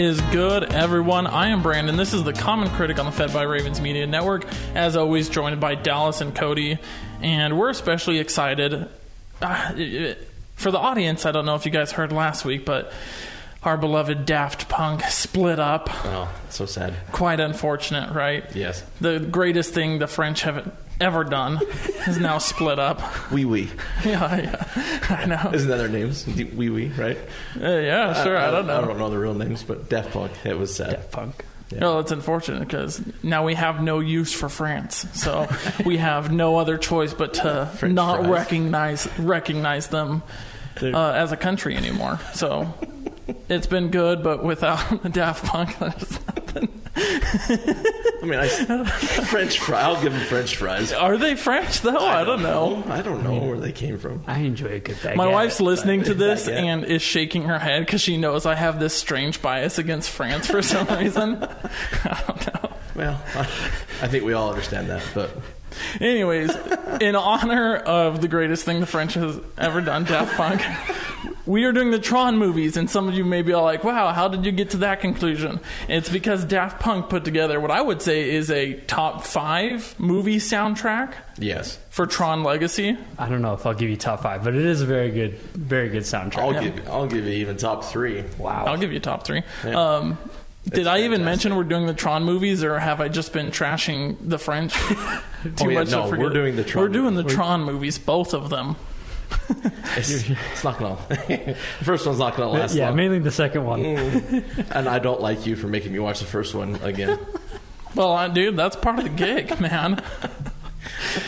is good, everyone? I am Brandon. This is the Common Critic on the Fed by Ravens Media Network. As always, joined by Dallas and Cody. And we're especially excited for the audience. I don't know if you guys heard last week, but our beloved Daft Punk split up. Oh, so sad. Quite unfortunate, right? Yes. The greatest thing the French have ever done is now split up. Oui. Yeah. I know. Isn't that their names? Oui, right? Yeah, sure. I don't know. I don't know the real names, but Daft Punk, it was sad. Daft Punk. Yeah. Well, it's unfortunate because now we have no use for France, so we have no other choice but to not recognize them as a country anymore. So it's been good, but without Daft Punk, there's nothing. I mean, French fries. I'll give them French fries. Are they French though? I don't know. I don't know where they came from. I enjoy a good baguette. My wife's listening to this and is shaking her head because she knows I have this strange bias against France for some reason. I don't know. Well, I think we all understand that, but. Anyways, in honor of the greatest thing the French has ever done, Daft Punk, we are doing the Tron movies, and some of you may be all like, wow, how did you get to that conclusion? It's because Daft Punk put together what I would say is a top 5 movie soundtrack. Yes. For Tron Legacy. I don't know if I'll give you top 5, but it is a very good soundtrack. I'll give you even top 3. Wow. I'll give you top 3. Yeah. Did I even mention we're doing the Tron movies, or have I just been trashing the French too much? No, we're doing the Tron. We're doing the Tron movies, both of them. It's not gonna. The first one's not gonna last. Yeah, long. Mainly the second one. And I don't like you for making me watch the first one again. Well, dude, that's part of the gig, man.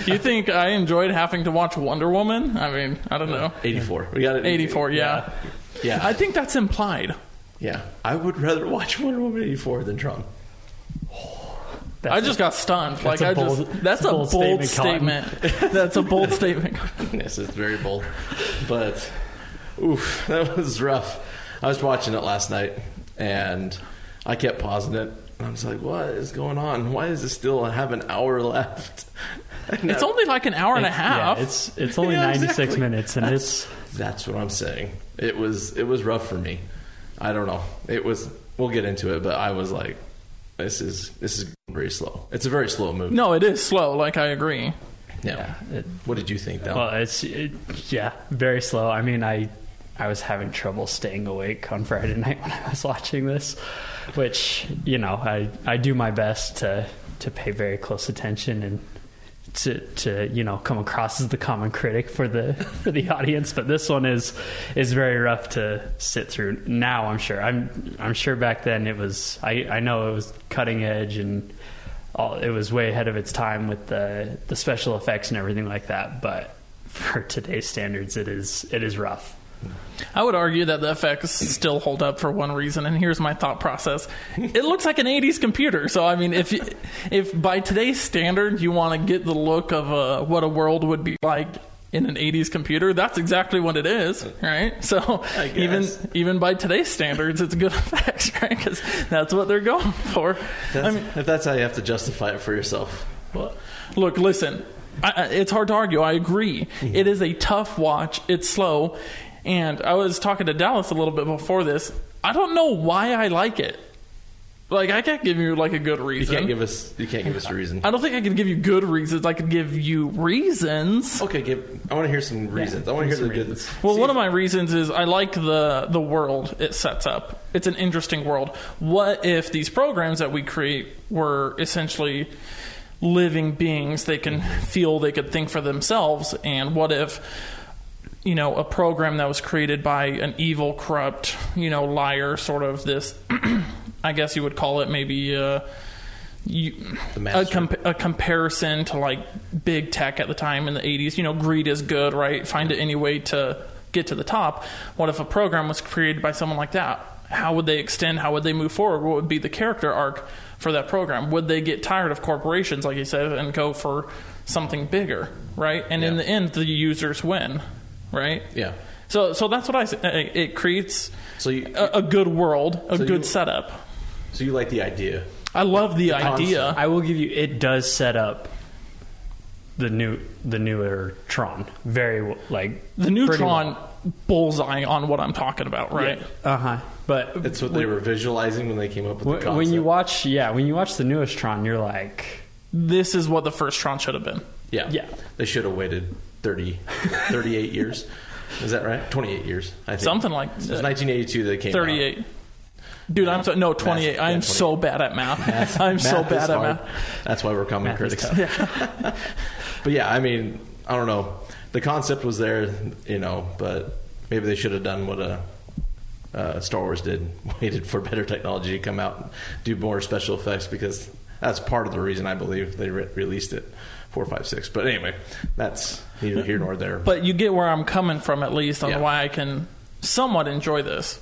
You think I enjoyed having to watch Wonder Woman? I mean, I don't know. 84. We got it. 84. Yeah. I think that's implied. Yeah, I would rather watch Wonder Woman 84 than Tron. I just got stunned. That's a bold statement. That's a bold statement. Yes, it's very bold. But, oof, that was rough. I was watching it last night, and I kept pausing it. And I was like, what is going on? Why does it still have an hour left? It's only like an hour and a half. Yeah, it's only 96 minutes, and that's what I'm saying. It was rough for me. I don't know. It was. We'll get into it, but I was like, "This is very slow." It's a very slow movie. No, it is slow. Like I agree. Yeah. What did you think, though? Well, it's very slow. I mean, I was having trouble staying awake on Friday night when I was watching this, which I do my best to pay very close attention and to come across as the common critic for the audience, but this one is very rough to sit through now. I'm sure back then it was I know it was cutting edge and all, it was way ahead of its time with the special effects and everything like that, but for today's standards it is rough. I would argue that the effects still hold up for one reason, and here's my thought process. It looks like an 80s computer, so I mean, if by today's standard you want to get the look of what a world would be like in an 80s computer, that's exactly what it is, right? So even by today's standards, it's good effects, right? Because that's what they're going for. If that's how you have to justify it for yourself. Well, look, listen, it's hard to argue. I agree. Mm-hmm. It is a tough watch. It's slow. And I was talking to Dallas a little bit before this. I don't know why I like it. Like, I can't give you, like, a good reason. You can't give us a reason. I don't think I can give you good reasons. I could give you reasons. Okay, I want to hear some reasons. I want to hear the good. Well, one of my reasons is I like the world it sets up. It's an interesting world. What if these programs that we create were essentially living beings? They can feel, they could think for themselves. And what if a program that was created by an evil, corrupt, liar, sort of this, I guess you would call it maybe a comparison to like big tech at the time in the 80s, greed is good, right? Find any way to get to the top. What if a program was created by someone like that? How would they extend? How would they move forward? What would be the character arc for that program? Would they get tired of corporations, like you said, and go for something bigger, right? And in the end, the users win. Right? Yeah. So that's what I say. It creates a good world, a good setup. So you like the idea? I love the idea. I will give you, it does set up the newer Tron. Very like the new Tron, well, bullseye on what I'm talking about, right? Yeah. Uh-huh. But it's what they were visualizing when they came up with the concept. When you watch the newest Tron, you're like, this is what the first Tron should have been. Yeah. Yeah. They should have waited 38 years. Is that right? 28 years, I think. Something like that. It was 1982 that it came 38. Out. 38. Dude, math. 28. I am 28. So bad at math. I'm so bad at math. That's why we're Common Critics. Yeah. But yeah, I mean, I don't know. The concept was there, you know, but maybe they should have done what Star Wars did. Waited for better technology to come out and do more special effects, because that's part of the reason I believe they released it 4, 5, 6. But anyway, that's neither here nor there. But you get where I'm coming from, at least, on why I can somewhat enjoy this.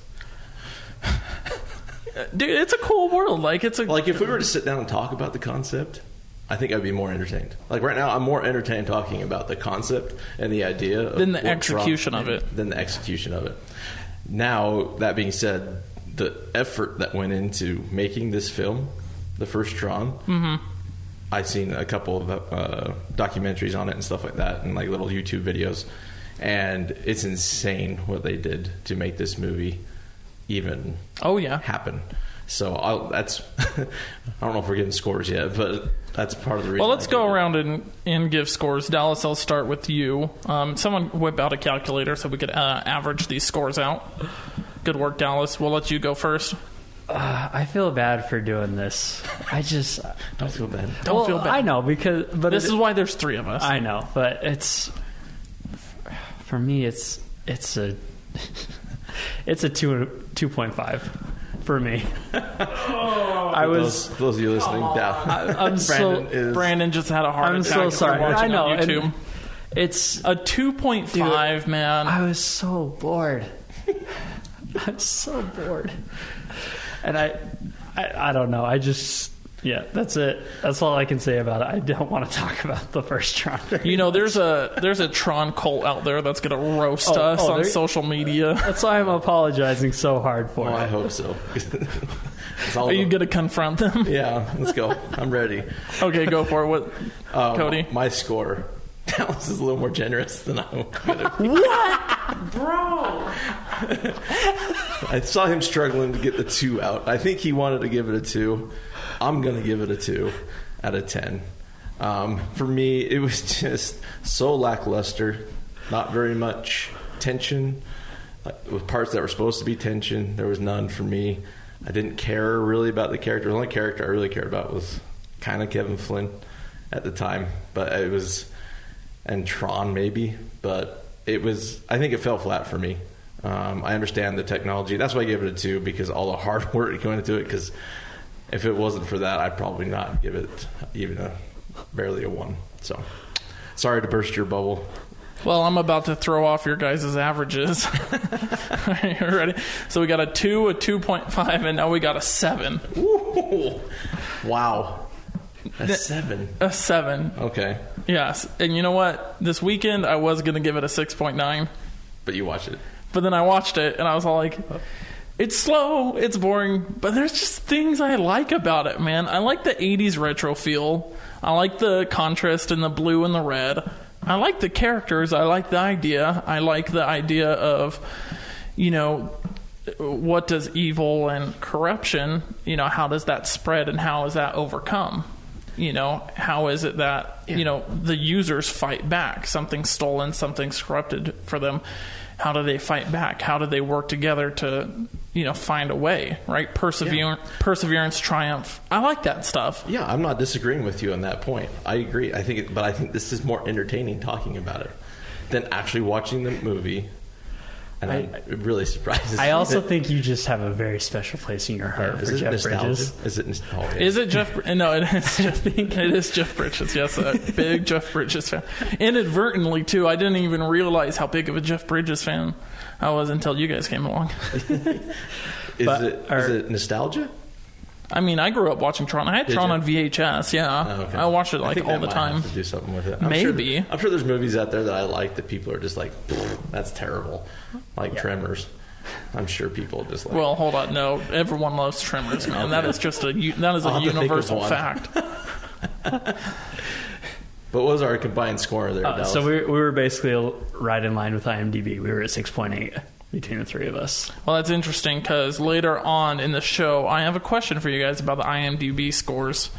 Dude, it's a cool world. Like if we were to sit down and talk about the concept, I think I'd be more entertained. Like right now, I'm more entertained talking about the concept and the idea than the execution of it. Now, that being said, the effort that went into making this film, the first Tron, I've seen a couple of documentaries on it and stuff like that, and like little YouTube videos, and it's insane what they did to make this movie even happen. So I don't know if we're getting scores yet, but that's part of the reason. Well, let's go around and give scores. Dallas, I'll start with you. Someone whip out a calculator so we could average these scores out. Good work, Dallas. We'll let you go first. I feel bad for doing this. Don't feel bad. I know, but this is why there's three of us. I know, but it's... For me, it's a 2.5. For me. Those of you listening, Brandon just had a heart attack. I'm so sorry. I know. On YouTube. It's a 2.5, dude, man. I was so bored. I'm so bored. And I don't know. That's it. That's all I can say about it. I don't want to talk about the first Tron. You know, there's a Tron cult out there that's going to roast us on social media. That's why I'm apologizing so hard for it. Oh, I hope so. Are you going to confront them? Yeah, let's go. I'm ready. Okay, go for it. What, Cody? My score. Dallas is a little more generous than I'm gonna be. What? Bro! I saw him struggling to get the 2 out. I think he wanted to give it a 2. I'm going to give it a 2 out of 10. For me, it was just so lackluster. Not very much tension. With parts that were supposed to be tension, there was none for me. I didn't care really about the character. The only character I really cared about was kind of Kevin Flynn at the time. But it was... and Tron maybe, but it was... I think it fell flat for me. I understand the technology. That's why I gave it a 2, because all the hard work going into it, because if it wasn't for that, I'd probably not give it even barely a 1. So, sorry to burst your bubble. Well, I'm about to throw off your guys' averages. All right, you ready? So we got a 2, a 2.5, and now we got a 7. Ooh, wow. A 7. Okay. Yes. And you know what? This weekend, I was going to give it a 6.9. But you watched it. But then I watched it, and I was all like, it's slow, it's boring, but there's just things I like about it, man. I like the 80s retro feel. I like the contrast in the blue and the red. I like the characters. I like the idea. I like the idea of, you know... what does evil and corruption, you know, how does that spread and how is that overcome? You know, how is it that, you know, the users fight back? Something's stolen, something's corrupted for them. How do they fight back? How do they work together to, you know, find a way, right? Perseverance, triumph. I like that stuff. Yeah, I'm not disagreeing with you on that point. I agree. I think this is more entertaining talking about it than actually watching the movie. And it really surprises me. I also think you just have a very special place in your heart for Jeff Bridges. Is it Jeff Bridges? No, it is. It is Jeff Bridges. Yes, a big Jeff Bridges fan. Inadvertently, too. I didn't even realize how big of a Jeff Bridges fan I was until you guys came along. Is it nostalgia? I mean, I grew up watching Tron. I had Tron on VHS, yeah. Oh, okay. I watched it all the time. I have to do something with it. Maybe. I'm sure there's movies out there that I like that people are just like, that's terrible. Like Tremors. I'm sure people just like... Well, hold on. No, everyone loves Tremors, man. That is a universal fact. But what was our combined score there? So we were basically right in line with IMDb. We were at 6.8 between the three of us. Well, that's interesting because later on in the show, I have a question for you guys about the IMDb scores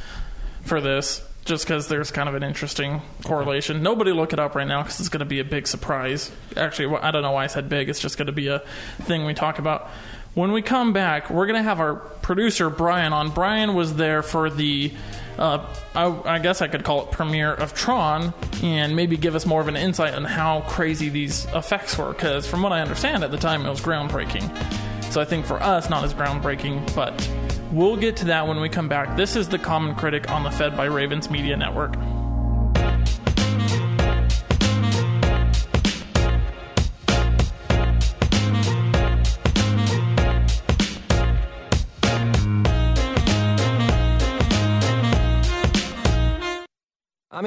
for this, just because there's kind of an interesting correlation. Okay. Nobody look it up right now because it's going to be a big surprise. Actually, I don't know why I said big. It's just going to be a thing we talk about. When we come back, we're going to have our producer, Brian, on. Brian was there for the, I guess I could call it premiere of Tron, and maybe give us more of an insight on how crazy these effects were, because from what I understand at the time, it was groundbreaking. So I think for us, not as groundbreaking, but we'll get to that when we come back. This is The Common Critic on the Fed by Ravens Media Network. I'm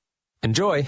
Enjoy.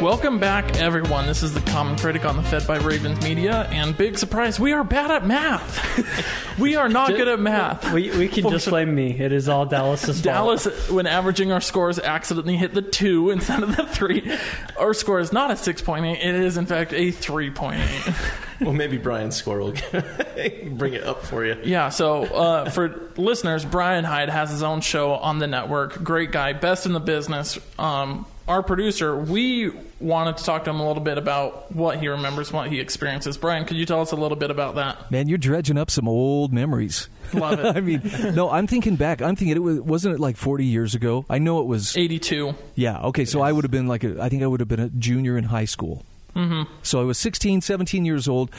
Welcome back, everyone. This is The Common Critic on the Fed by Ravens Media, and big surprise, we are bad at math. We are not good at math. We can just blame me. It is all Dallas's fault. Dallas, when averaging our scores, accidentally hit the 2 instead of the 3. Our score is not a 6.8. It is, in fact, a 3.8. Well, maybe Brian's score will bring it up for you. Yeah, so for listeners, Brian Hyde has his own show on the network. Great guy, best in the business. Our producer, we wanted to talk to him a little bit about what he remembers, what he experiences. Brian, could you tell us a little bit about that? Man, you're dredging up some old memories. Love it. I mean, no, I'm thinking back. I'm thinking, wasn't it like 40 years ago? I know it was... 82. Yeah, okay, so I would have been like I think I would have been a junior in high school. Mm-hmm. So I was 16, 17 years old.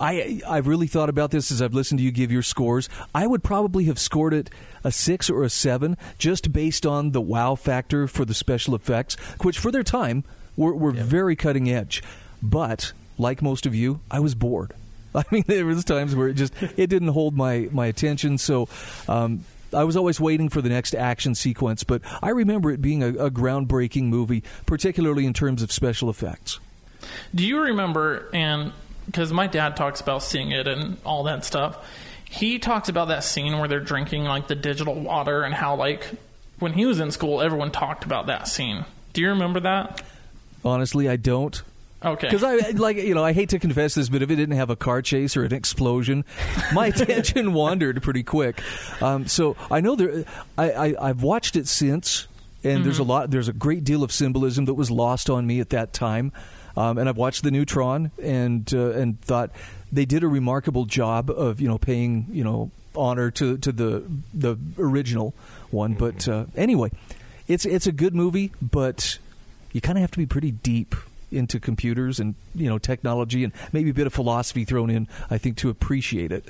I've really thought about this as I've listened to you give your scores. I would probably have scored it a 6 or a 7 just based on the wow factor for the special effects, which for their time were very cutting edge. But like most of you, I was bored. I mean, there was times where it didn't hold my attention. So I was always waiting for the next action sequence. But I remember it being a groundbreaking movie, particularly in terms of special effects. Do you remember, and because my dad talks about seeing it and all that stuff, he talks about that scene where they're drinking like the digital water and how like when he was in school, everyone talked about that scene. Do you remember that? Honestly, I don't. Okay. Because I hate to confess this, but if it didn't have a car chase or an explosion, my attention wandered pretty quick. So I know I've watched it since, and there's a great deal of symbolism that was lost on me at that time. And I've watched the new Tron and thought they did a remarkable job of paying honor to the original one. But anyway, it's a good movie, but you kind of have to be pretty deep into computers and technology and maybe a bit of philosophy thrown in, I think, to appreciate it.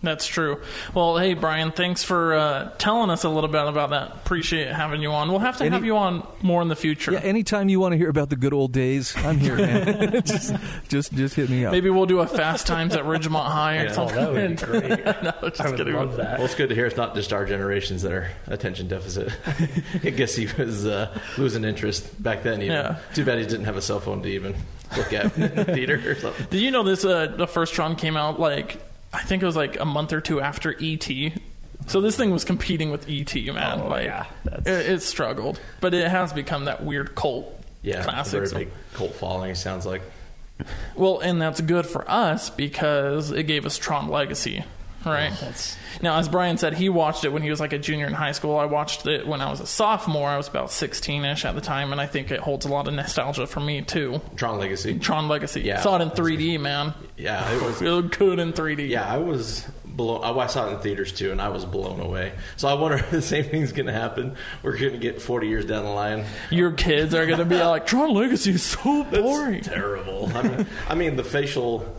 That's true. Well, hey, Brian, thanks for telling us a little bit about that. Appreciate having you on. We'll have to have you on more in the future. Yeah, anytime you want to hear about the good old days, I'm here, man. just hit me up. Maybe we'll do a Fast Times at Ridgemont High or something. That would be great. No, just kidding. Love that. Well, it's good to hear it's not just our generations that are attention deficit. I guess he was losing interest back then even. Yeah. Too bad he didn't have a cell phone to even look at in the theater or something. Did you know this? The first Tron came out I think it was a month or two after E.T. So this thing was competing with E.T., man. It struggled. But it has become that weird cult classic. It's a very big cult following, it sounds like. Well, and that's good for us because it gave us Tron Legacy, right? Oh, now, as Brian said, he watched it when he was a junior in high school. I watched it when I was a sophomore. I was about 16-ish at the time, and I think it holds a lot of nostalgia for me, too. Tron Legacy. Yeah. Saw it in 3D, man. Yeah, it was... It looked good in 3D. Yeah, I was... I saw it in theaters, too, and I was blown away. So I wonder if the same thing's going to happen. We're going to get 40 years down the line. Your kids are going to be Tron Legacy is so boring. That's terrible. I mean, the facial...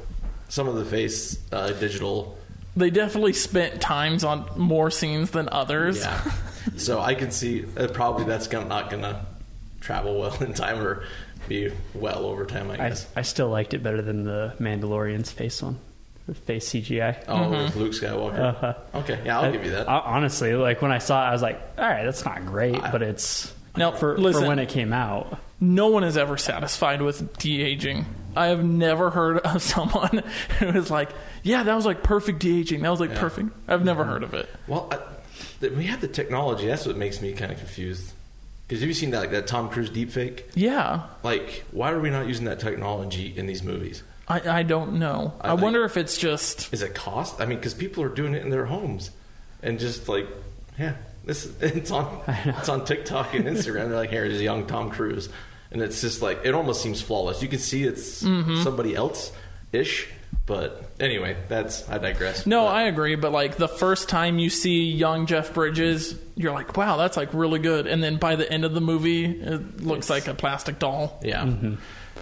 Some of the face digital... They definitely spent times on more scenes than others. Yeah. So I can see probably that's not going to travel well in time or be well over time, I guess. I still liked it better than the Mandalorian's face one. The face CGI. Oh, with Luke Skywalker. Uh-huh. Okay, yeah, I'll give you that. Honestly, when I saw it, I was like, all right, that's not great, but it's... Now, for when it came out... No one is ever satisfied with de-aging. I have never heard of someone who is that was perfect de-aging. That was perfect. I've never heard of it. Well, we have the technology. That's what makes me kind of confused. Because have you seen that, that Tom Cruise deepfake? Yeah. Why are we not using that technology in these movies? I don't know. I wonder if it's just... Is it cost? I mean, because people are doing it in their homes. And just it's on TikTok and Instagram. They're here is young Tom Cruise. And it's just it almost seems flawless. You can see it's somebody else-ish. But anyway, I digress. No, I agree. But the first time you see young Jeff Bridges, you're wow, that's really good. And then by the end of the movie, it looks like a plastic doll. Yeah. Mm-hmm.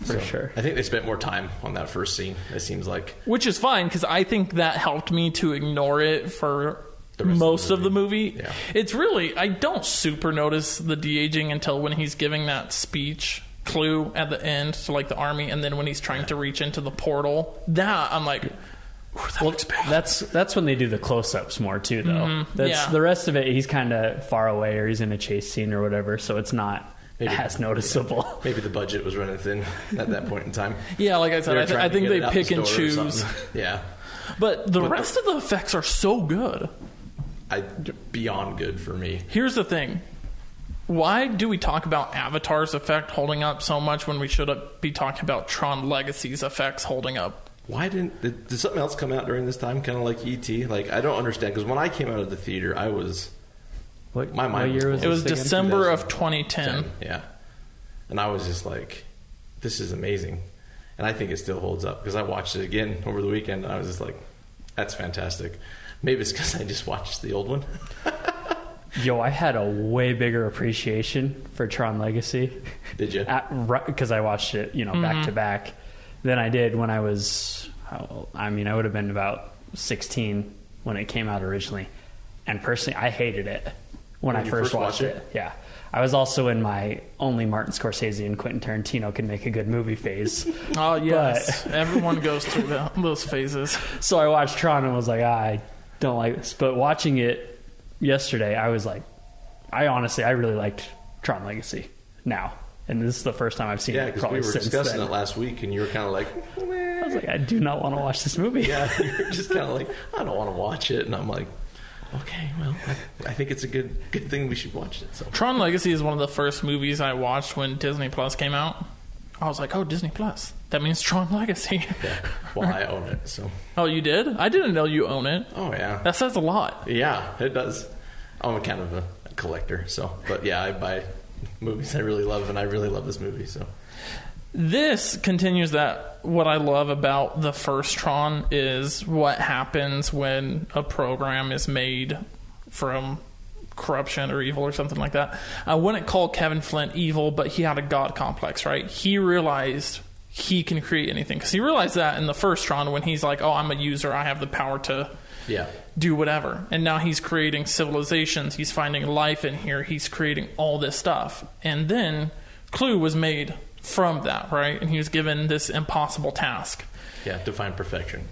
For sure. I think they spent more time on that first scene, it seems like. Which is fine, because I think that helped me to ignore it for... most of the movie. Yeah. It's really, I don't super notice the de-aging until when he's giving that speech, Clu, at the end to the army, and then when he's trying to reach into the portal. That, I'm that looks bad. That's when they do the close-ups more, too, though. Mm-hmm. The rest of it, he's kind of far away, or he's in a chase scene or whatever, so it's not... as noticeable. Yeah. Maybe the budget was running thin at that point in time. Yeah, like I said, I think they pick and choose. Yeah. But the rest of the effects are so good. Beyond good for me. Here's the thing. Why do we talk about Avatar's effect holding up so much when we should be talking about Tron Legacy's effects holding up? Why did something else come out during this time, kind of like E.T.? I don't understand, because when I came out of the theater, I was... What year was it? It was December of 2010. Yeah. And I was just this is amazing. And I think it still holds up, because I watched it again over the weekend, and I was just that's fantastic. Maybe it's because I just watched the old one. Yo, I had a way bigger appreciation for Tron Legacy. Did you? Because I watched it, back to back, than I did when I was, how old? I mean, I would have been about 16 when it came out originally. And personally, I hated it when I first watched it. Yeah. I was also in my only Martin Scorsese and Quentin Tarantino can make a good movie phase. Oh, yes. Everyone goes through those phases. So I watched Tron and was like, I don't like this. But watching it yesterday, I was like, I really liked Tron Legacy now. And this is the first time I've seen it. Yeah, because we were discussing it last week, and you were kind of like... I was like, I do not want to watch this movie. Yeah, you were just kind of like, I don't want to watch it. And I'm like... Okay, well, I think it's a good thing we should watch it. So. Tron Legacy is one of the first movies I watched when Disney Plus came out. I was like, oh, Disney Plus. That means Tron Legacy. Yeah. Well, I own it, so. Oh, you did? I didn't know you own it. Oh, yeah. That says a lot. Yeah, it does. I'm kind of a collector, so. But, yeah, I buy movies I really love, and I really love this movie, so. This continues that what I love about the first Tron is what happens when a program is made from corruption or evil or something like that. I wouldn't call Kevin Flynn evil, but he had a god complex, right? He realized he can create anything because he realized that in the first Tron when he's like, oh, I'm a user. I have the power to do whatever. And now he's creating civilizations. He's finding life in here. He's creating all this stuff. And then Clu was made from that, right? And he was given this impossible task. Yeah, to find perfection.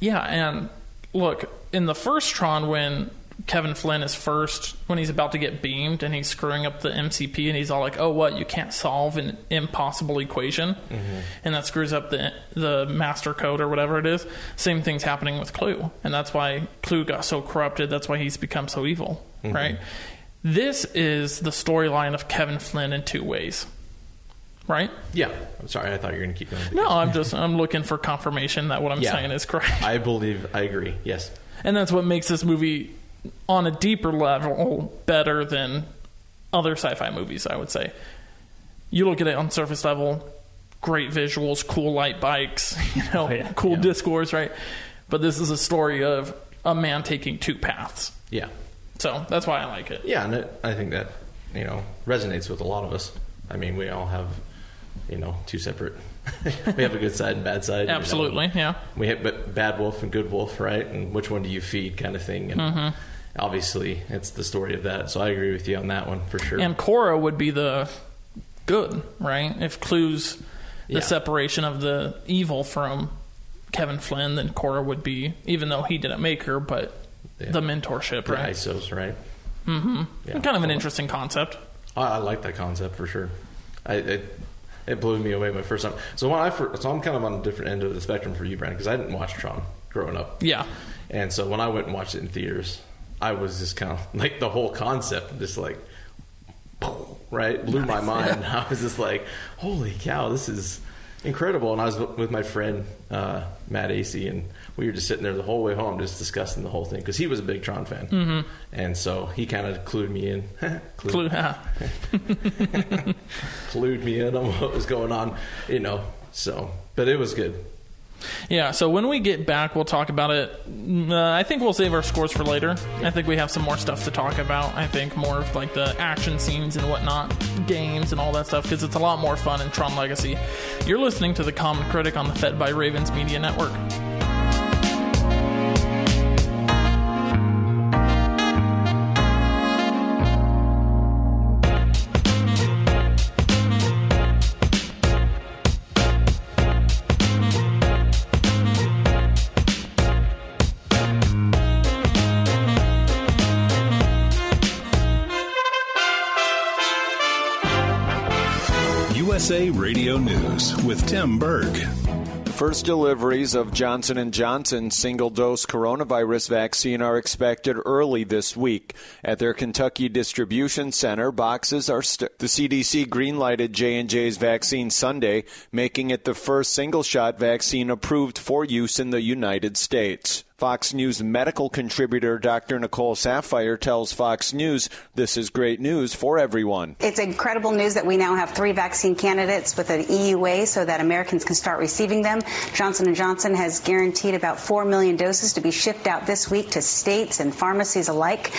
Yeah, and look, in the first Tron, when Kevin Flynn is first, when he's about to get beamed and he's screwing up the MCP and he's all like, oh, what? You can't solve an impossible equation. Mm-hmm. And that screws up the master code or whatever it is. Same thing's happening with Clu. And that's why Clu got so corrupted. That's why he's become so evil, right? This is the storyline of Kevin Flynn in two ways. Right? Yeah. I'm sorry. I thought you were going to keep going. No, I'm looking for confirmation that what I'm saying is correct. I agree. Yes. And that's what makes this movie on a deeper level better than other sci-fi movies, I would say. You look at it on surface level, great visuals, cool light bikes, cool discourse, right? But this is a story of a man taking two paths. Yeah. So that's why I like it. Yeah. And I think that, resonates with a lot of us. I mean, we all have... two separate. We have a good side and bad side. Absolutely, We have bad wolf and good wolf, right? And which one do you feed, kind of thing. And obviously, it's the story of that. So I agree with you on that one for sure. And Quorra would be the good, right? If Clue's the separation of the evil from Kevin Flynn, then Quorra would be, even though he didn't make her, but the mentorship, right? The ISOs, right? Mm-hmm. Yeah, kind of an interesting concept. I like that concept for sure. It blew me away my first time. So I'm kind of on a different end of the spectrum for you, Brandon, because I didn't watch Tron growing up. Yeah. And so when I went and watched it in theaters, I was just kind of like the whole concept, just like, right? Blew my mind. Yeah. I was just like, holy cow, this is incredible. And I was with my friend, Matt Acey, and we were just sitting there the whole way home just discussing the whole thing because he was a big Tron fan. Mm-hmm. And so he kind of clued me in. Clued me in on what was going on, so. But it was good. Yeah, so when we get back, we'll talk about it. I think we'll save our scores for later. I think we have some more stuff to talk about. I think more of like the action scenes and whatnot, games and all that stuff, because it's a lot more fun in Tron Legacy. You're listening to The Common Critic on the Fed by Ravens Media Network. USA Radio News with Tim Berg. First deliveries of Johnson & Johnson's single-dose coronavirus vaccine are expected early this week. At their Kentucky distribution center, boxes are... The CDC greenlighted J&J's vaccine Sunday, making it the first single-shot vaccine approved for use in the United States. Fox News medical contributor Dr. Nicole Sapphire tells Fox News this is great news for everyone. It's incredible news that we now have three vaccine candidates with an EUA so that Americans can start receiving them. Johnson & Johnson has guaranteed about 4 million doses to be shipped out this week to states and pharmacies alike.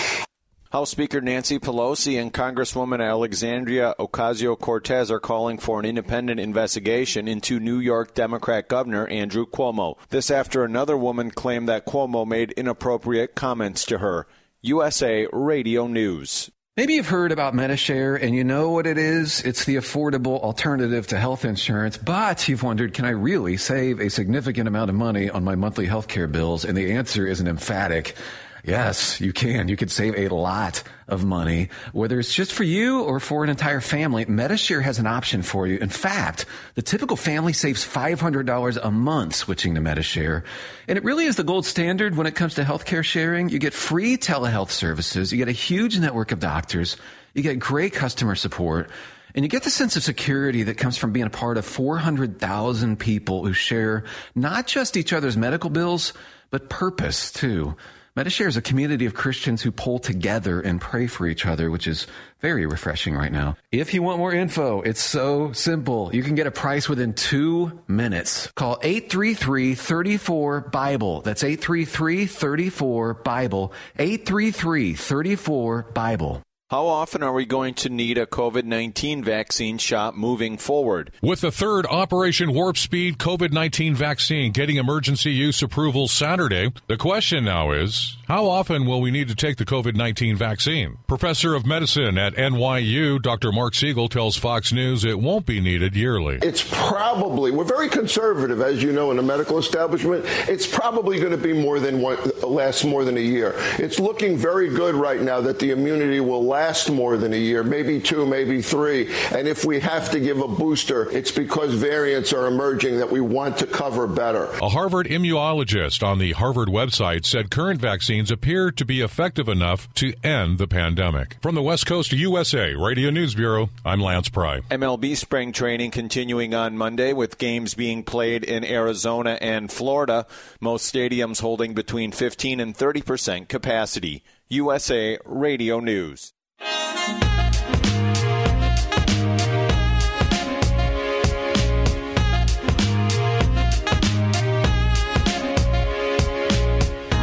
House Speaker Nancy Pelosi and Congresswoman Alexandria Ocasio-Cortez are calling for an independent investigation into New York Democrat Governor Andrew Cuomo. This after another woman claimed that Cuomo made inappropriate comments to her. USA Radio News. Maybe you've heard about MediShare, and you know what it is. It's the affordable alternative to health insurance. But you've wondered, can I really save a significant amount of money on my monthly health care bills? And the answer is an emphatic yes, you can. You could save a lot of money, whether it's just for you or for an entire family. MediShare has an option for you. In fact, the typical family saves $500 a month switching to MediShare. And it really is the gold standard when it comes to healthcare sharing. You get free telehealth services. You get a huge network of doctors. You get great customer support. And you get the sense of security that comes from being a part of 400,000 people who share not just each other's medical bills, but purpose, too. MediShare is a community of Christians who pull together and pray for each other, which is very refreshing right now. If you want more info, it's so simple. You can get a price within 2 minutes. Call 833-34-BIBLE. That's 833-34-BIBLE. 833-34-BIBLE. How often are we going to need a COVID-19 vaccine shot moving forward? With the third Operation Warp Speed COVID-19 vaccine getting emergency use approval Saturday, the question now is, how often will we need to take the COVID-19 vaccine? Professor of Medicine at NYU, Dr. Mark Siegel, tells Fox News it won't be needed yearly. It's probably, we're very conservative, as you know, in the medical establishment. It's probably going to be more than one, last more than a year. It's looking very good right now that the immunity will last more than a year, maybe two, maybe three. And if we have to give a booster, it's because variants are emerging that we want to cover better. A Harvard immunologist on the Harvard website said current vaccines appear to be effective enough to end the pandemic. From the West Coast USA Radio News Bureau, I'm Lance Pry. MLB spring training continuing on Monday with games being played in Arizona and Florida, most stadiums holding between 15 and 30% capacity. USA Radio News.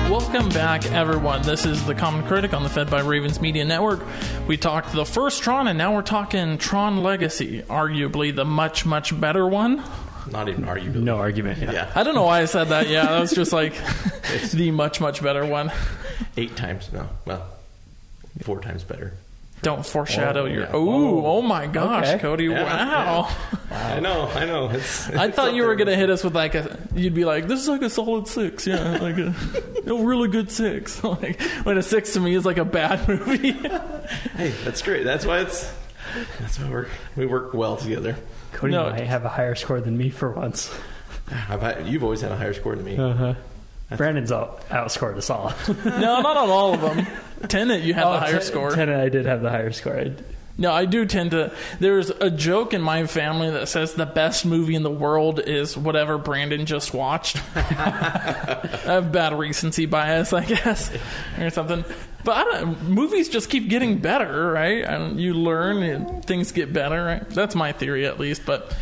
Welcome back, everyone. This is the Common Critic on the Fed by Ravens Media Network. We talked the first Tron, and now we're talking Tron Legacy, arguably the much, much better one. Not even arguably. No argument. Yeah. I don't know why I said that. Yeah, that was just like the much, much better one. 8 times. No. Well, 4 times better. Don't foreshadow your... Yeah. Ooh, oh my gosh, okay. Cody. Yeah. Wow. Yeah. I know. I thought you were going to hit us with like a... You'd be like, this is like a solid 6. Yeah, like a really good 6. Like, when a 6 to me is like a bad movie. Hey, that's great. That's why we work well together. Cody might have a higher score than me for once. You've always had a higher score than me. Uh-huh. Brandon's outscored us all. No, not on all of them. Tenet, you had the higher score. Tenet, I did have the higher score. No, I do tend to... There's a joke in my family that says the best movie in the world is whatever Brandon just watched. I have bad recency bias, I guess, or something. But movies just keep getting better, right? And you learn and things get better, right? That's my theory, at least, but...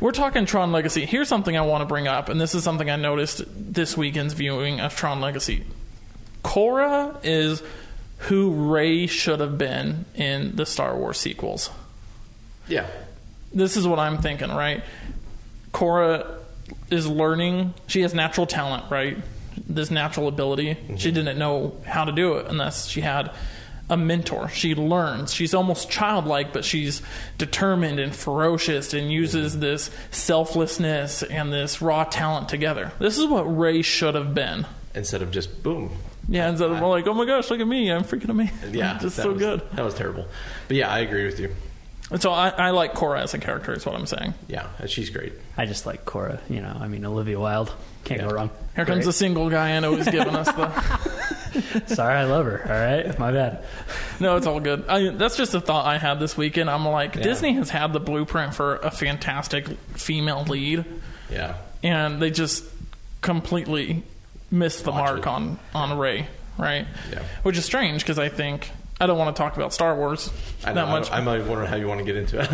We're talking Tron Legacy. Here's something I want to bring up, and this is something I noticed this weekend's viewing of Tron Legacy. Quorra is who Rey should have been in the Star Wars sequels. Yeah. This is what I'm thinking, right? Quorra is learning. She has natural talent, right? This natural ability. Mm-hmm. She didn't know how to do it unless she had a mentor. She learns. She's almost childlike, but she's determined and ferocious and uses this selflessness and this raw talent together. This is what Rey should have been. Instead of just boom. Yeah, instead of like, oh my gosh, look at me. I'm freaking amazing. Yeah. Just so good. That was terrible. But yeah, I agree with you. And so I like Quorra as a character is what I'm saying. Yeah, she's great. I just like Quorra. You know, I mean, Olivia Wilde. Can't go wrong. Here comes the single guy I know who's giving us the... Sorry, I love her. All right, my bad. No, it's all good. That's just a thought I had this weekend. I'm like, yeah. Disney has had the blueprint for a fantastic female lead. Yeah. And they just completely missed the mark on Rey, right? Yeah. Which is strange because I think... I don't want to talk about Star Wars that much. I might wonder how you want to get into it.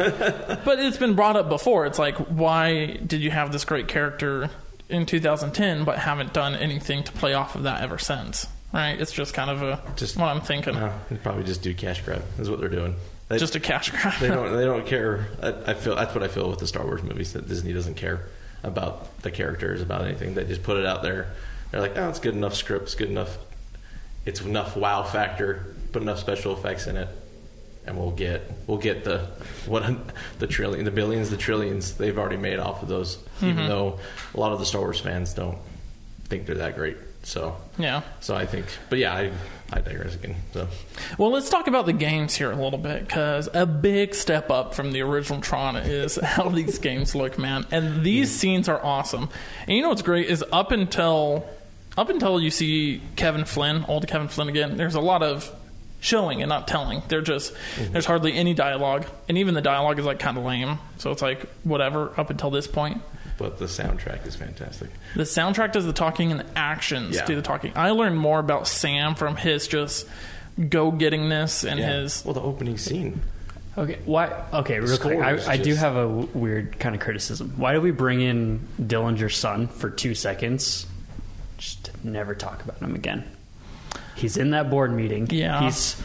But it's been brought up before. It's like, why did you have this great character in 2010 but haven't done anything to play off of that ever since? right? It's just kind of just what I'm thinking. No, they'd probably just do cash grab. Is what they're doing. Just a cash grab. They don't care. I feel that's what I feel with the Star Wars movies. That Disney doesn't care about the characters, about anything. They just put it out there. They're like, oh, it's good enough script. It's good enough. It's enough wow factor. Put enough special effects in it, and we'll get the billions, the trillions they've already made off of those. Mm-hmm. Even though a lot of the Star Wars fans don't think they're that great. So yeah. So I think, but yeah, I digress again. So, well, let's talk about the games here a little bit, because a big step up from the original Tron is how these games look, man. And these scenes are awesome. And you know what's great is up until you see Kevin Flynn, old Kevin Flynn again. There's a lot of showing and not telling. They're just there's hardly any dialogue, and even the dialogue is like kind of lame. So it's like whatever up until this point. But the soundtrack is fantastic. The soundtrack does the talking and the actions do the talking. I learned more about Sam from his just go-gettingness and his... Well, the opening scene. Okay, why? Okay, real quick. I do have a weird kind of criticism. Why do we bring in Dillinger's son for 2 seconds? Just to never talk about him again. He's in that board meeting. Yeah. He's.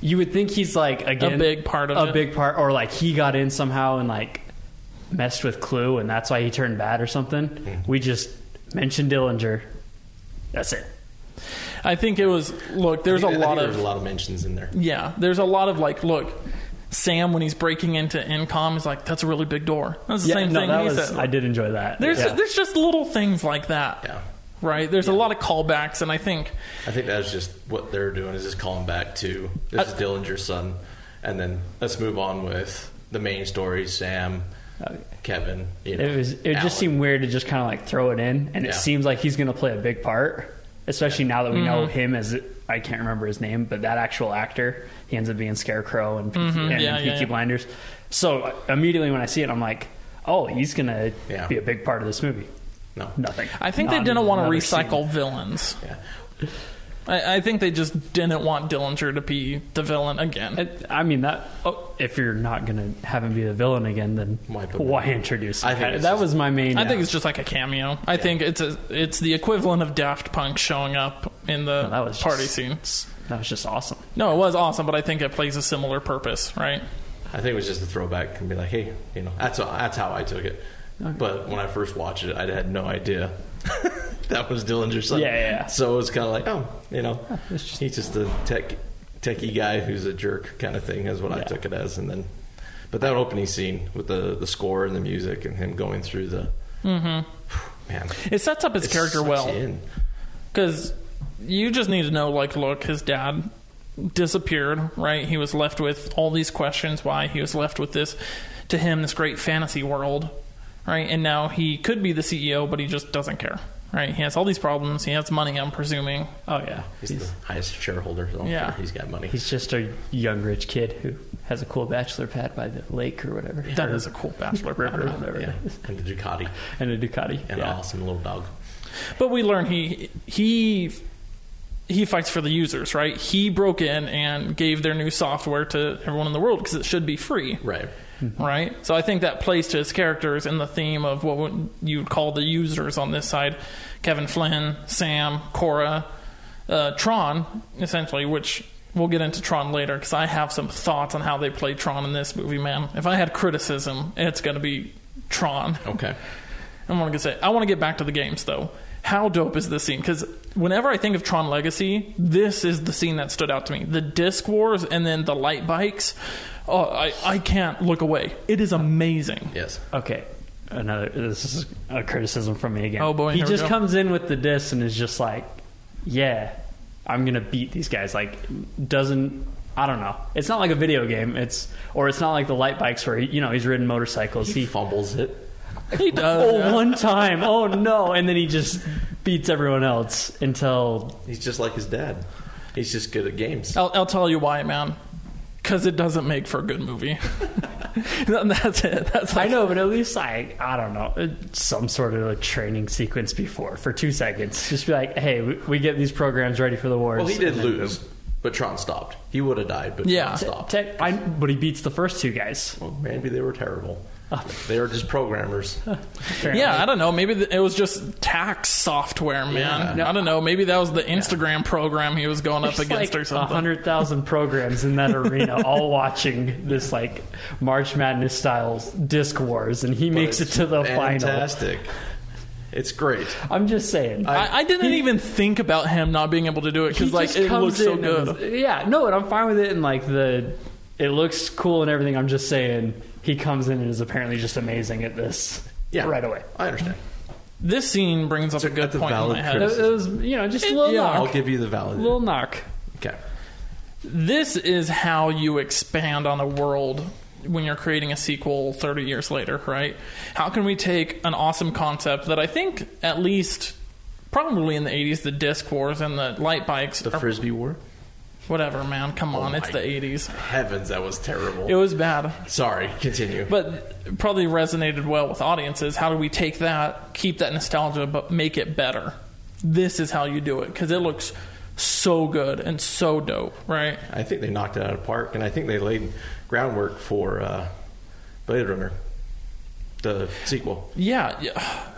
You would think he's like, again... A big part of it. Or like he got in somehow and like... messed with Clu and that's why he turned bad or something. We just mentioned Dillinger. That's it. I think it was there's a lot of mentions in there. Yeah. There's a lot of like, look, Sam when he's breaking into Incom is like, that's a really big door. That's the same thing. I did enjoy that. There's just little things like that. Yeah. Right? There's a lot of callbacks, and I think that's just what they're doing is just calling back to this is Dillinger's son, and then let's move on with the main story, Sam. Kevin, it just seemed weird to just kind of like throw it in, and it seems like he's going to play a big part, especially now that we know him as I can't remember his name, but that actual actor, he ends up being Scarecrow and Peaky Blinders. So immediately when I see it, I'm like, oh, he's going to be a big part of this movie. No, nothing. I think they didn't want to recycle villains. Yeah. I think they just didn't want Dillinger to be the villain again. I mean, if you're not going to have him be the villain again, then why introduce him? I think it's just like a cameo. I think it's the equivalent of Daft Punk showing up in the party scene. That was just awesome. No, it was awesome, but I think it plays a similar purpose, right? I think it was just a throwback and be like, hey, you know, that's how I took it. Okay. But when I first watched it, I had no idea that was Dillinger's son. Yeah. So it was kind of like, oh, you know, he's just a techie guy who's a jerk kind of thing is what I took it as. And then, but that opening scene with the score and the music and him going through the... Mm-hmm. Man. It sets up his character well. Because you just need to know, like, look, his dad disappeared, right? He was left with all these questions, why he was left with this, to him, this great fantasy world. Right, and now he could be the CEO, but he just doesn't care. Right, he has all these problems. He has money, I'm presuming. Oh yeah, he's the highest shareholder. So he's got money. He's just a young rich kid who has a cool bachelor pad by the lake or whatever. That is a cool bachelor pad or whatever. Yeah. And a Ducati. And an awesome little dog. But we learn he fights for the users. Right, he broke in and gave their new software to everyone in the world because it should be free. Right. Right, so I think that plays to his characters and the theme of what you'd call the users on this side: Kevin Flynn, Sam, Quorra, Tron, essentially. Which we'll get into Tron later because I have some thoughts on how they play Tron in this movie, man. If I had criticism, it's going to be Tron. Okay, I want to get back to the games though. How dope is this scene? Because whenever I think of Tron Legacy, this is the scene that stood out to me: the disc wars and then the light bikes. Oh, I can't look away. It is amazing. Yes. Okay. This is a criticism from me again. Oh, boy. He just comes in with the disc and is just like, yeah, I'm going to beat these guys. Like, I don't know. It's not like a video game. It's not like the light bikes where, he's ridden motorcycles. He fumbles it. He does. Oh, one time. Oh, no. And then he just beats everyone else until... He's just like his dad. He's just good at games. I'll tell you why, man. Because it doesn't make for a good movie. That's it. I know, but at least I don't know, some sort of a training sequence before for 2 seconds. Just be like, hey, we get these programs ready for the wars. Well, he did lose, but Tron stopped. He would have died, but Tron stopped. But he beats the first two guys. Well, maybe they were terrible. They are just programmers. Yeah, I don't know. Maybe it was just tax software, man. Yeah. No, I don't know. Maybe that was the Instagram program he was going up against or something. 100,000 programs in that arena, all watching this like March Madness style disc wars, and he makes it to the final. Fantastic. It's great. I'm just saying. I didn't even think about him not being able to do it because like it looks so good. Yeah, no, and I'm fine with it, and like it looks cool and everything. I'm just saying. He comes in and is apparently just amazing at this right away. I understand. This scene brings up a good point in my head. It was, just a little knock. I'll give you the valid. Little knock. Okay. This is how you expand on a world when you're creating a sequel 30 years later, right? How can we take an awesome concept that I think at least probably in the 80s, the disc wars and the light bikes. The Frisbee war? Whatever, man. Come on. It's the 80s. Heavens, that was terrible. It was bad. Sorry. Continue. But probably resonated well with audiences. How do we take that, keep that nostalgia, but make it better? This is how you do it because it looks so good and so dope, right? I think they knocked it out of the park, and I think they laid groundwork for Blade Runner, the sequel. Yeah.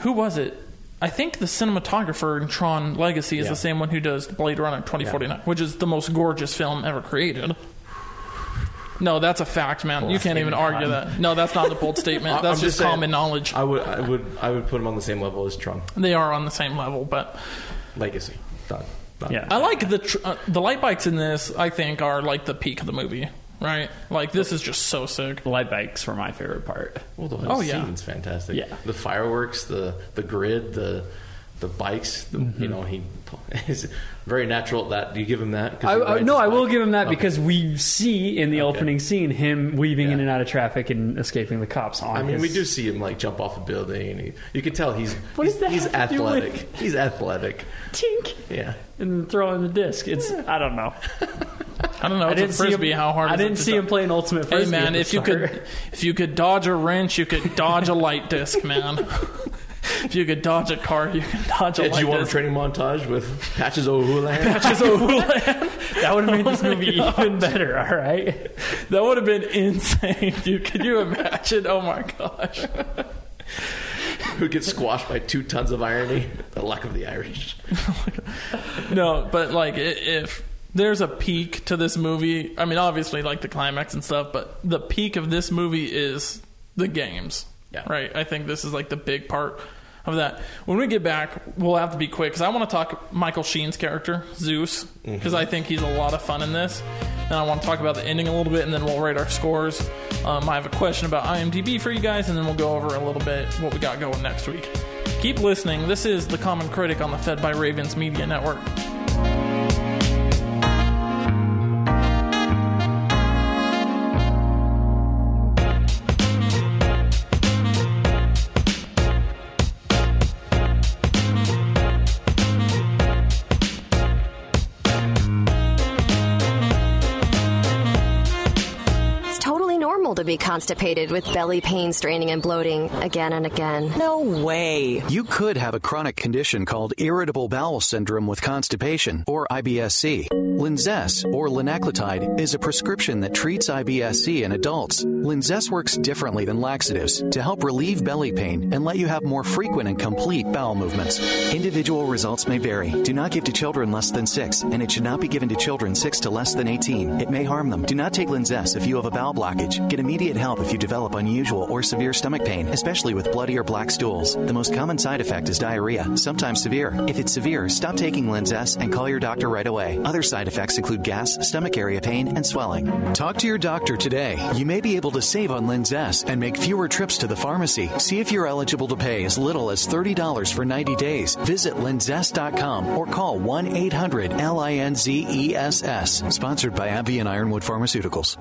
Who was it? I think the cinematographer in Tron Legacy is the same one who does Blade Runner 2049, which is the most gorgeous film ever created. No, that's a fact, man. Bold, you can't even argue that. No, that's not a bold statement. That's just saying, common knowledge. I would put them on the same level as Tron. They are on the same level, but Legacy. Done. Yeah. I like the light bikes in this. I think are like the peak of the movie. Right? Like, this is just so sick. The light bikes were my favorite part. Well, the whole scene's fantastic. Yeah. The fireworks, the grid, the bikes. Mm-hmm. He is very natural at that. Do you give him that? I will give him that because we see in the opening scene him weaving in and out of traffic and escaping the cops. We do see him, like, jump off a building. And you can tell he's athletic. He's athletic. Tink. Yeah. And throwing the disc. It's, I don't know. I don't know. I didn't see him. How hard I didn't see him play an ultimate frisbee. Hey man, if you could dodge a wrench, you could dodge a light disc, man. If you could dodge a car, you could dodge a light disc. Did you want a training montage with Patches O'Houlihan? That would have made this movie even better. All right, that would have been insane, dude. Could you imagine? Oh my gosh. Who gets squashed by 2 tons of irony? The luck of the Irish. No, but like if. There's a peak to this movie. I mean, obviously, like, the climax and stuff, but the peak of this movie is the games, right? I think this is, like, the big part of that. When we get back, we'll have to be quick, because I want to talk Michael Sheen's character, Zeus, because I think he's a lot of fun in this, and I want to talk about the ending a little bit, and then we'll rate our scores. I have a question about IMDb for you guys, and then we'll go over a little bit what we got going next week. Keep listening. This is The Common Critic on the Fed by Ravens Media Network. To be constipated with belly pain, straining, and bloating again and again. No way. You could have a chronic condition called irritable bowel syndrome with constipation, or IBS-C. Linzess, or linaclotide, is a prescription that treats IBS-C in adults. Linzess works differently than laxatives to help relieve belly pain and let you have more frequent and complete bowel movements. Individual results may vary. Do not give to children less than 6, and it should not be given to children 6 to less than 18. It may harm them. Do not take Linzess if you have a bowel blockage. Get immediate help if you develop unusual or severe stomach pain, especially with bloody or black stools. The most common side effect is diarrhea, sometimes severe. If it's severe, stop taking Linzess and call your doctor right away. Other side effects include gas, stomach area pain, and swelling. Talk to your doctor today. You may be able to save on Linzess and make fewer trips to the pharmacy. See if you're eligible to pay as little as $30 for 90 days. Visit Linzess.com or call 1-800-LINZESS. Sponsored by AbbVie and Ironwood Pharmaceuticals.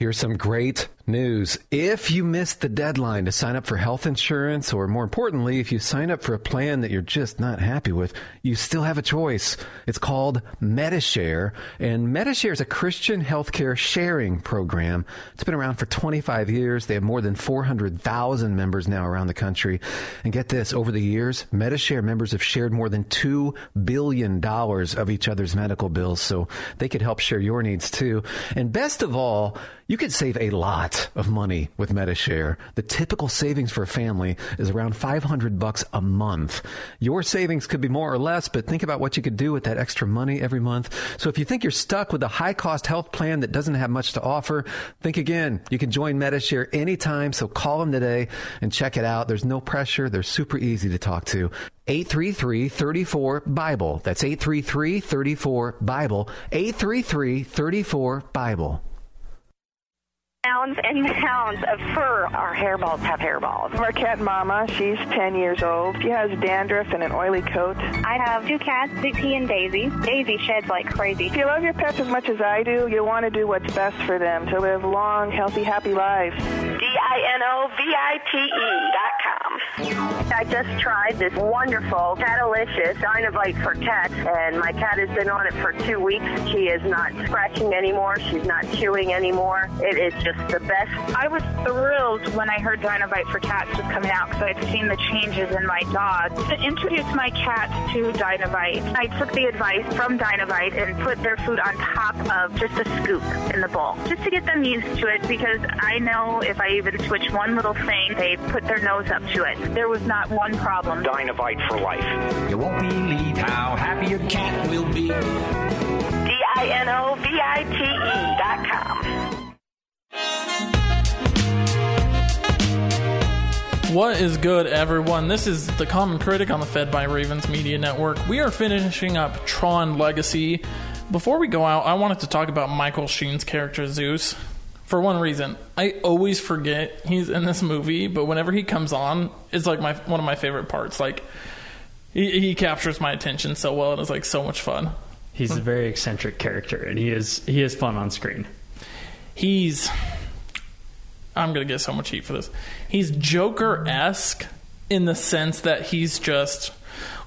Here's some great news. If you missed the deadline to sign up for health insurance, or more importantly, if you sign up for a plan that you're just not happy with, you still have a choice. It's called MediShare, and MediShare is a Christian healthcare sharing program. It's been around for 25 years. They have more than 400,000 members now around the country. And get this, over the years, MediShare members have shared more than $2 billion of each other's medical bills, so they could help share your needs too. And best of all, you could save a lot. lot of money with MetaShare. The typical savings for a family is around $500 a month. Your savings could be more or less, but think about what you could do with that extra money every month. So if you think you're stuck with a high-cost health plan that doesn't have much to offer, think again. You can join MetaShare anytime, so call them today and check it out. There's no pressure. They're super easy to talk to. 833-34-BIBLE. That's 833-34-BIBLE. 833-34-BIBLE. Mounds and mounds of fur. Our hairballs have hairballs. Our cat Mama, she's 10 years old. She has dandruff and an oily coat. I have two cats, Ziki and Daisy. Daisy sheds like crazy. If you love your pets as much as I do, you'll want to do what's best for them to live long, healthy, happy lives. DINOVITE.com. I just tried this wonderful, Catalicious Dynavite for cats, and my cat has been on it for 2 weeks. She is not scratching anymore. She's not chewing anymore. It is just the best. I was thrilled when I heard Dynavite for Cats was coming out because I'd seen the changes in my dog. To introduce my cat to Dynavite, I took the advice from Dynavite and put their food on top of just a scoop in the bowl, just to get them used to it, because I know if I even switch one little thing, they put their nose up to it. There was not one problem. Dynavite for life. You won't believe how happy your cat will be. DINOVITE.com. What is good, everyone? This is the Common Critic on the Fed by Ravens Media Network. We are finishing up Tron Legacy. Before we go out, I wanted to talk about Michael Sheen's character, Zeus. For one reason, I always forget he's in this movie, but whenever he comes on, it's like one of my favorite parts. Like, he captures my attention so well, and it's like so much fun. He's a very eccentric character, and he is fun on screen. I'm going to get so much heat for this. He's Joker-esque in the sense that he's just,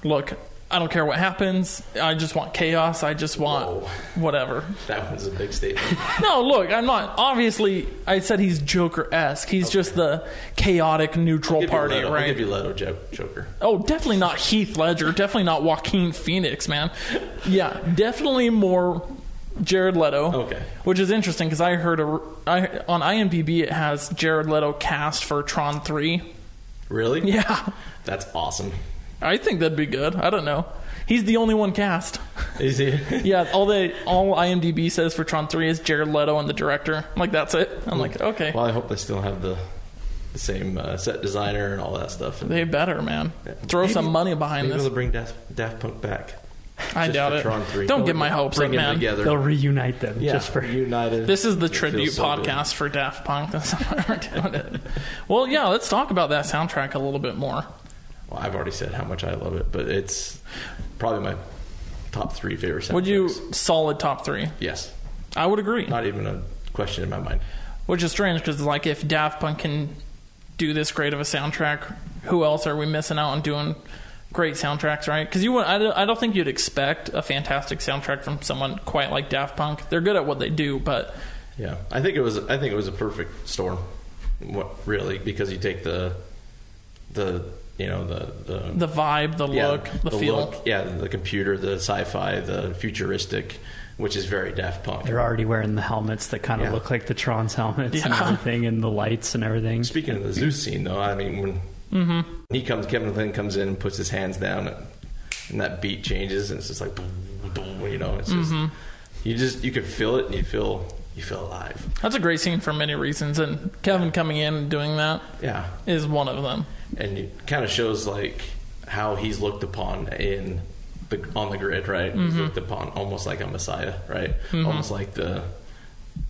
look, I don't care what happens. I just want chaos. I just want whatever. That was a big statement. No, look, I'm not. Obviously, I said he's Joker-esque. He's just the chaotic, neutral party, right? I'll give you Leto Joker. Oh, definitely not Heath Ledger. Definitely not Joaquin Phoenix, man. Yeah, definitely more Jared Leto. Okay. Which is interesting because I heard on IMDb it has Jared Leto cast for Tron 3. Really? Yeah. That's awesome. I think that'd be good. I don't know. He's the only one cast. Is he? Yeah. All IMDb says for Tron 3 is Jared Leto and the director. I'm like, that's it. I'm like, okay. Well, I hope they still have the same set designer and all that stuff. They better, man. Yeah. Throw some money behind this. Maybe they'll bring Daft Punk back. I doubt it. Don't get my hopes up, man. They'll reunite them. Yeah, just for reunited. This is the tribute podcast for Daft Punk. That's why we're doing it. Well, yeah, let's talk about that soundtrack a little bit more. Well, I've already said how much I love it, but it's probably my top three favorite soundtracks. Would you solid top three? Yes, I would agree. Not even a question in my mind. Which is strange because, like, if Daft Punk can do this great of a soundtrack, who else are we missing out on doing? Great soundtracks, right? Because I don't think you'd expect a fantastic soundtrack from someone quite like Daft Punk. They're good at what they do, but yeah, I think it was a perfect storm. What really? Because you take the vibe, the look, the feel, the computer, the sci-fi, the futuristic, which is very Daft Punk. They're already wearing the helmets that kind of look like the Tron's helmets and everything, and the lights and everything. Speaking of the Zeus scene, though, I mean when. Mm-hmm. Kevin Flynn comes in and puts his hands down, and that beat changes, and it's just like, boom, boom, It's just you could feel it, and you feel alive. That's a great scene for many reasons, and Kevin coming in and doing that, is one of them. And it kind of shows like how he's looked upon on the grid, right? Mm-hmm. He's looked upon almost like a messiah, right? Mm-hmm. Almost like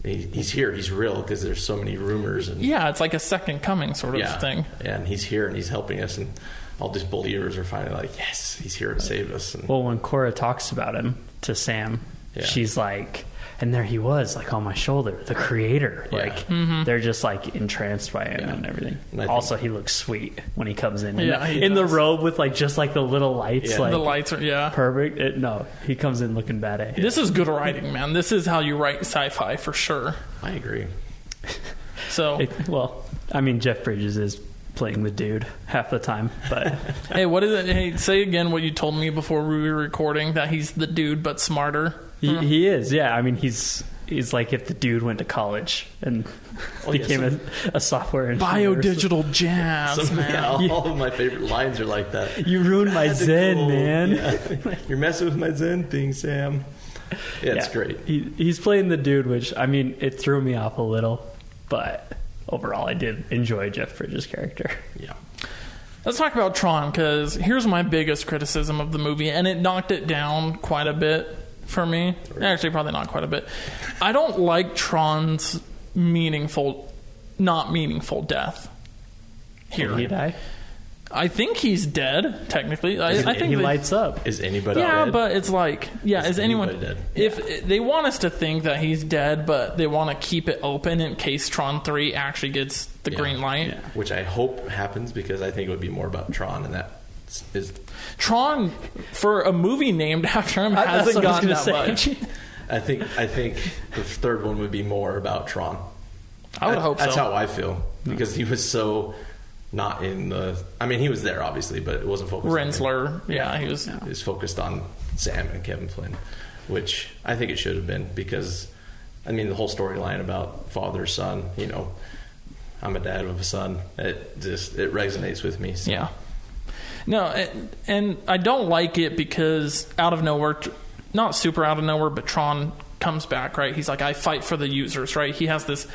he's here, he's real, because there's so many rumors. And it's like a second coming sort of thing. Yeah, and he's here and he's helping us, and all these believers are finally like, yes, he's here to save us. And well, when Quorra talks about him to Sam, she's like, and there he was, like on my shoulder, the creator. Like they're just like entranced by him and everything. And also, he looks sweet when he comes in. Yeah, in the robe with like just like the little lights. Yeah. Like, the lights are perfect. He comes in looking badass. Yeah. This is good writing, man. This is how you write sci-fi for sure. I agree. So Jeff Bridges is playing the dude half the time. But hey, what is it? Hey, say again what you told me before we were recording, that he's the dude but smarter. He is, yeah. I mean, he's is like if the dude went to college and became a software engineer. Biodigital jazz, man. Yeah, all of my favorite lines are like that. You ruined my zen, man. Yeah. You're messing with my zen thing, Sam. Yeah, it's great. He's playing the dude, which, I mean, it threw me off a little, but overall I did enjoy Jeff Bridges' character. Yeah. Let's talk about Tron, because here's my biggest criticism of the movie, and it knocked it down quite a bit for me. Actually, probably not quite a bit. I don't like Tron's not meaningful death. Here. Did he die? I think he's dead, technically. I think he lights up. Is anybody dead? Yeah, but it's like... Yeah, is anyone dead? If they want us to think that he's dead, but they want to keep it open in case Tron 3 actually gets the green light. Yeah. Which I hope happens, because I think it would be more about Tron, and that is... Tron, for a movie named after him, hasn't gotten that much. I think the third one would be more about Tron. I hope so. That's how I feel, because he was so... Not in the... I mean, he was there, obviously, but it wasn't focused on him. Yeah, he was... No. It was focused on Sam and Kevin Flynn, which I think it should have been, because, I mean, the whole storyline about father, son, you know, I'm a dad of a son, it resonates with me. So. Yeah. No, and I don't like it because out of nowhere, not super out of nowhere, but Tron comes back, right? He's like, I fight for the users, right? He has this...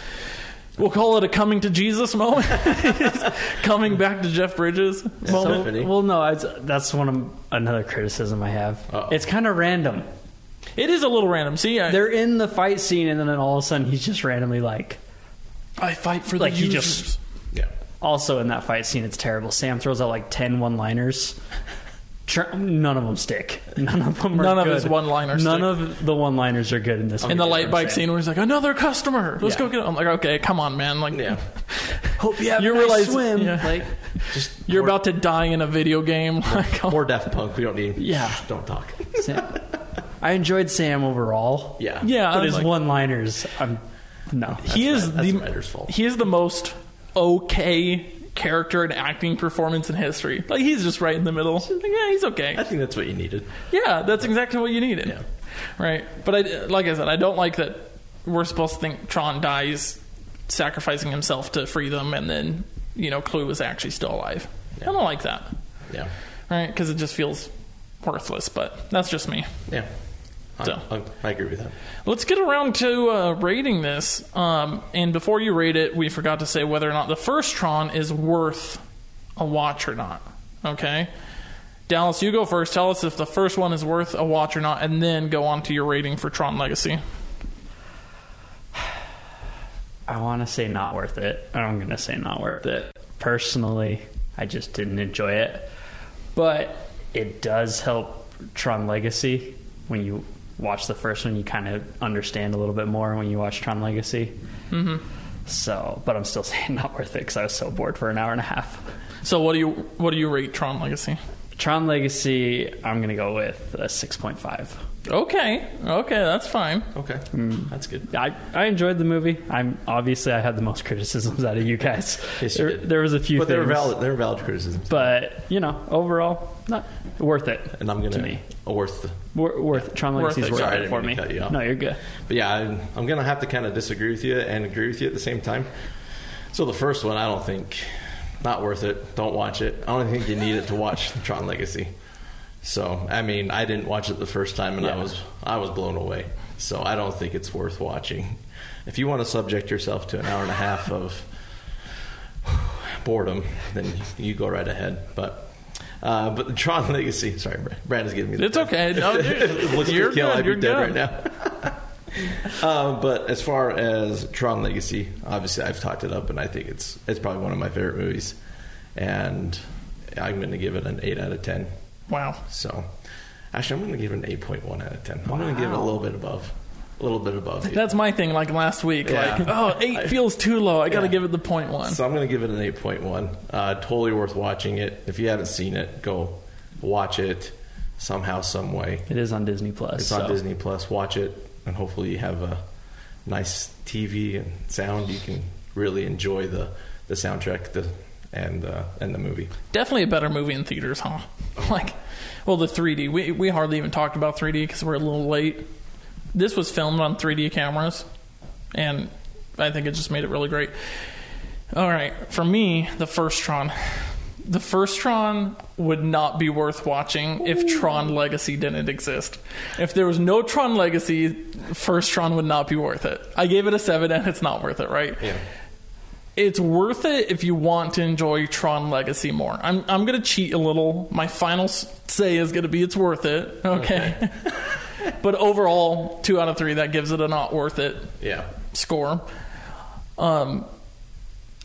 We'll call it a coming to Jesus moment. Coming back to Jeff Bridges moment. Well, no, that's another criticism I have. Uh-oh. It's kind of random. It is a little random. See, they're in the fight scene, and then all of a sudden he's just randomly like, "I fight for the users." Also, in that fight scene, it's terrible. Sam throws out like 10 one-liners. None of them stick. None of them are good. His one-liners of the one-liners are good in this movie. In the light bike scene where he's like, another customer! Let's go get him. I'm like, okay, come on, man. Like, hope you have a nice swim. Yeah. Like, you're about to die in a video game. More Daft Punk. We don't need him. Yeah. Shh, don't talk. Sam, I enjoyed Sam overall. Yeah. But his one-liners, that's the writer's fault. He is the most okay character and acting performance in history. Like, he's just right in the middle. Like, yeah, he's okay. I think that's what you needed. Yeah, that's exactly what you needed. Yeah. Right. But like I said, I don't like that we're supposed to think Tron dies sacrificing himself to free them, and then, you know, Clu is actually still alive. Yeah. I don't like that. Yeah. Right? Because it just feels worthless, but that's just me. Yeah. I agree with that. Let's get around to rating this. And before you rate it, we forgot to say whether or not the first Tron is worth a watch or not. Okay? Dallas, you go first. Tell us if the first one is worth a watch or not, and then go on to your rating for Tron Legacy. I want to say not worth it. I'm going to say not worth it. Personally, I just didn't enjoy it. But it does help Tron Legacy. When you watch the first one, you kind of understand a little bit more when you watch Tron Legacy. Mm-hmm. So, but I'm still saying not worth it because I was so bored for an hour and a half. So what do you rate Tron Legacy? Tron Legacy, I'm going to go with a 6.5. Okay, that's fine. Okay, that's good. I enjoyed the movie. I had the most criticisms out of you guys. Yes, you did. There was a few things. But they were valid criticisms. But, you know, overall, not worth it. And I'm going to... Tron Legacy's worth it for me. You no, you're good. But yeah, I'm going to have to kind of disagree with you and agree with you at the same time. So the first one, I don't think... Not worth it. Don't watch it. I don't think you need it to watch Tron Legacy. So, I mean, I didn't watch it the first time, and I was blown away. So I don't think it's worth watching. If you want to subject yourself to an hour and a half of boredom, then you go right ahead. But the Tron Legacy... Sorry, Brad is giving me the... It's okay. No, dude, you're good. I'd be dead right now. But as far as Tron Legacy, obviously I've talked it up, and I think it's probably one of my favorite movies, and I'm going to give it an 8 out of 10. Wow! So, actually, I'm going to give it an 8.1 out of 10. Wow. I'm going to give it a little bit above. 8. That's my thing. Like last week, eight feels too low. I got to give it the 0.1. So I'm going to give it an 8.1. Totally worth watching it. If you haven't seen it, go watch it somehow, some way. It is on Disney Plus. On Disney Plus. Watch it. And hopefully you have a nice TV and sound. You can really enjoy the soundtrack and the movie. Definitely a better movie in theaters, huh? Like, well, the 3D. We hardly even talked about 3D because we're a little late. This was filmed on 3D cameras, and I think it just made it really great. All right, for me, the first Tron. The first Tron would not be worth watching if Tron Legacy didn't exist. If there was no Tron Legacy, first Tron would not be worth it. I gave it a 7 and it's not worth it, right? Yeah. It's worth it if you want to enjoy Tron Legacy more. I'm going to cheat a little. My final say is going to be it's worth it. Okay. But overall, 2 out of 3, that gives it a not worth it score.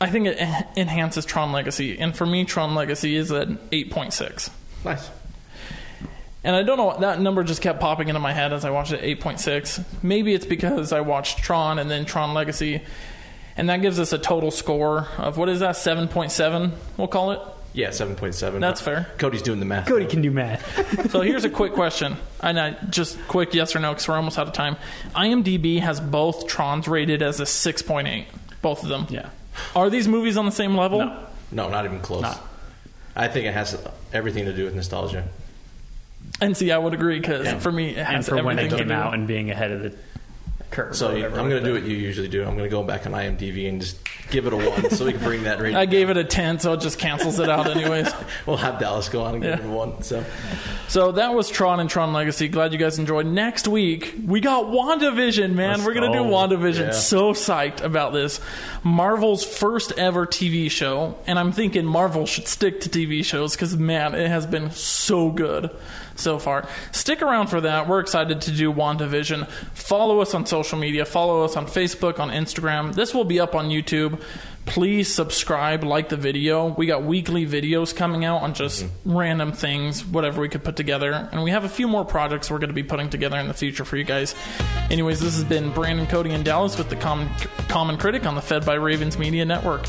I think it enhances Tron Legacy. And for me, Tron Legacy is an 8.6. Nice. And I don't know, that number just kept popping into my head as I watched it, 8.6. Maybe it's because I watched Tron and then Tron Legacy. And that gives us a total score of, what is that, 7.7, we'll call it? Yeah, 7.7. That's fair. Cody's doing the math. Cody can do math. So here's a quick question. And just quick yes or no, because we're almost out of time. IMDb has both Trons rated as a 6.8. Both of them. Yeah. Are these movies on the same level? No, not even close. Not. I think it has everything to do with nostalgia. And see, I would agree, because for me, it has everything to do. And for when it came out and being ahead of the curve. So I'm going to do what you usually do. I'm going to go back on IMDb and just give it a 1 so we can bring that rating. I gave it a 10, so it just cancels it out anyways. We'll have Dallas go on and give it a 1. So that was Tron and Tron Legacy. Glad you guys enjoyed. Next week, we got WandaVision, man. We're going to do WandaVision. Yeah. So psyched about this. Marvel's first ever TV show. And I'm thinking Marvel should stick to TV shows because, man, it has been so good so far. Stick around for that. We're excited to do WandaVision. Follow us on social media. Follow us on Facebook, on Instagram. This will be up on YouTube. Please subscribe, like the video. We got weekly videos coming out on just random things, whatever we could put together. And we have a few more projects we're going to be putting together in the future for you guys. Anyways, this has been Brandon, Cody, and Dallas with the Common Critic on the Fed by Ravens Media Network.